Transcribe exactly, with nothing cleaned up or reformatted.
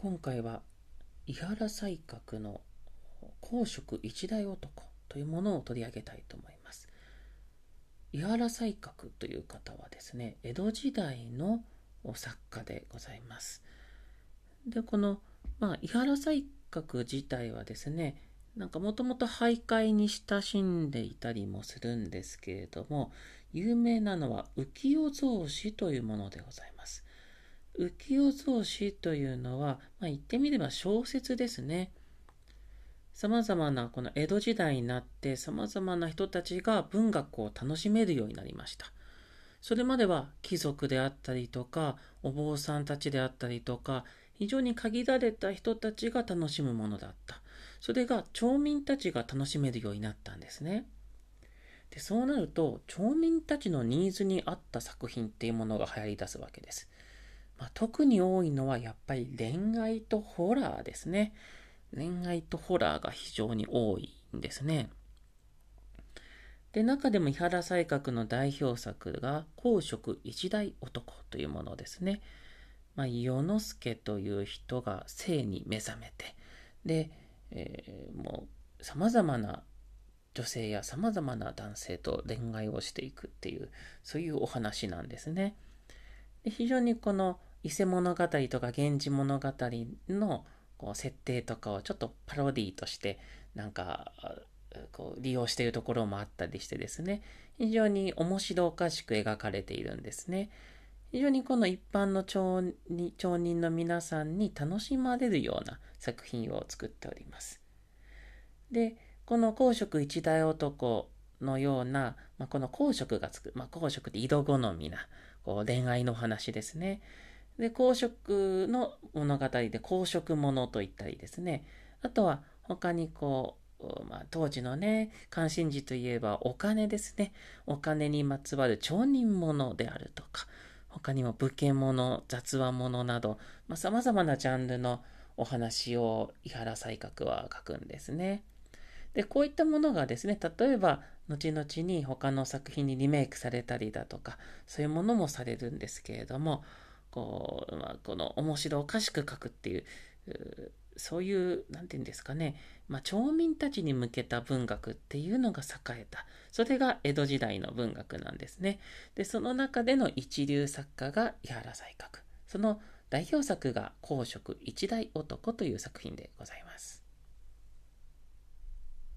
今回は井原西鶴の好色一代男というものを取り上げたいと思います。井原西鶴という方はですね、江戸時代の作家でございます。で、この、まあ、井原西鶴自体はですね、なんかもともと俳諧に親しんでいたりもするんですけれども、有名なのは浮世草子というものでございます。浮世草子というのは、まあ、言ってみれば小説ですね。さまざまな、この江戸時代になってさまざまな人たちが文学を楽しめるようになりました。それまでは貴族であったりとかお坊さんたちであったりとか、非常に限られた人たちが楽しむものだった。それが町民たちが楽しめるようになったんですね。で、そうなると町民たちのニーズに合った作品っていうものが流行り出すわけです。まあ、特に多いのはやっぱり恋愛とホラーですね。恋愛とホラーが非常に多いんですね。で、中でも井原西鶴の代表作が好色一代男というものですね。まあ、世之助という人が性に目覚めて、で、えー、もうさまざまな女性やさまざまな男性と恋愛をしていくっていう、そういうお話なんですね。で、非常にこの伊勢物語とか源氏物語のこう設定とかをちょっとパロディーとしてなんかこう利用しているところもあったりしてですね、非常に面白おかしく描かれているんですね。非常にこの一般の町人、町人の皆さんに楽しまれるような作品を作っております。で、この好色一代男のような、まあ、この好色がつく、まあ、好色って色好みなこう恋愛の話ですね。で、好色の物語で好色物と言ったりですね。あとは他にこう、まあ、当時のね、関心事といえばお金ですね。お金にまつわる町人物であるとか、他にも武家物、雑話物など、まあ、様々なジャンルのお話を井原西鶴は書くんですね。で、こういったものがですね、例えば後々に他の作品にリメイクされたりだとか、そういうものもされるんですけれども、こう、まあ、この面白おかしく書くっていう、そういう、なんていうんですかね、まあ、町民たちに向けた文学っていうのが栄えた。それが江戸時代の文学なんですね。で、その中での一流作家が井原西鶴。その代表作が好色一代男という作品でございます。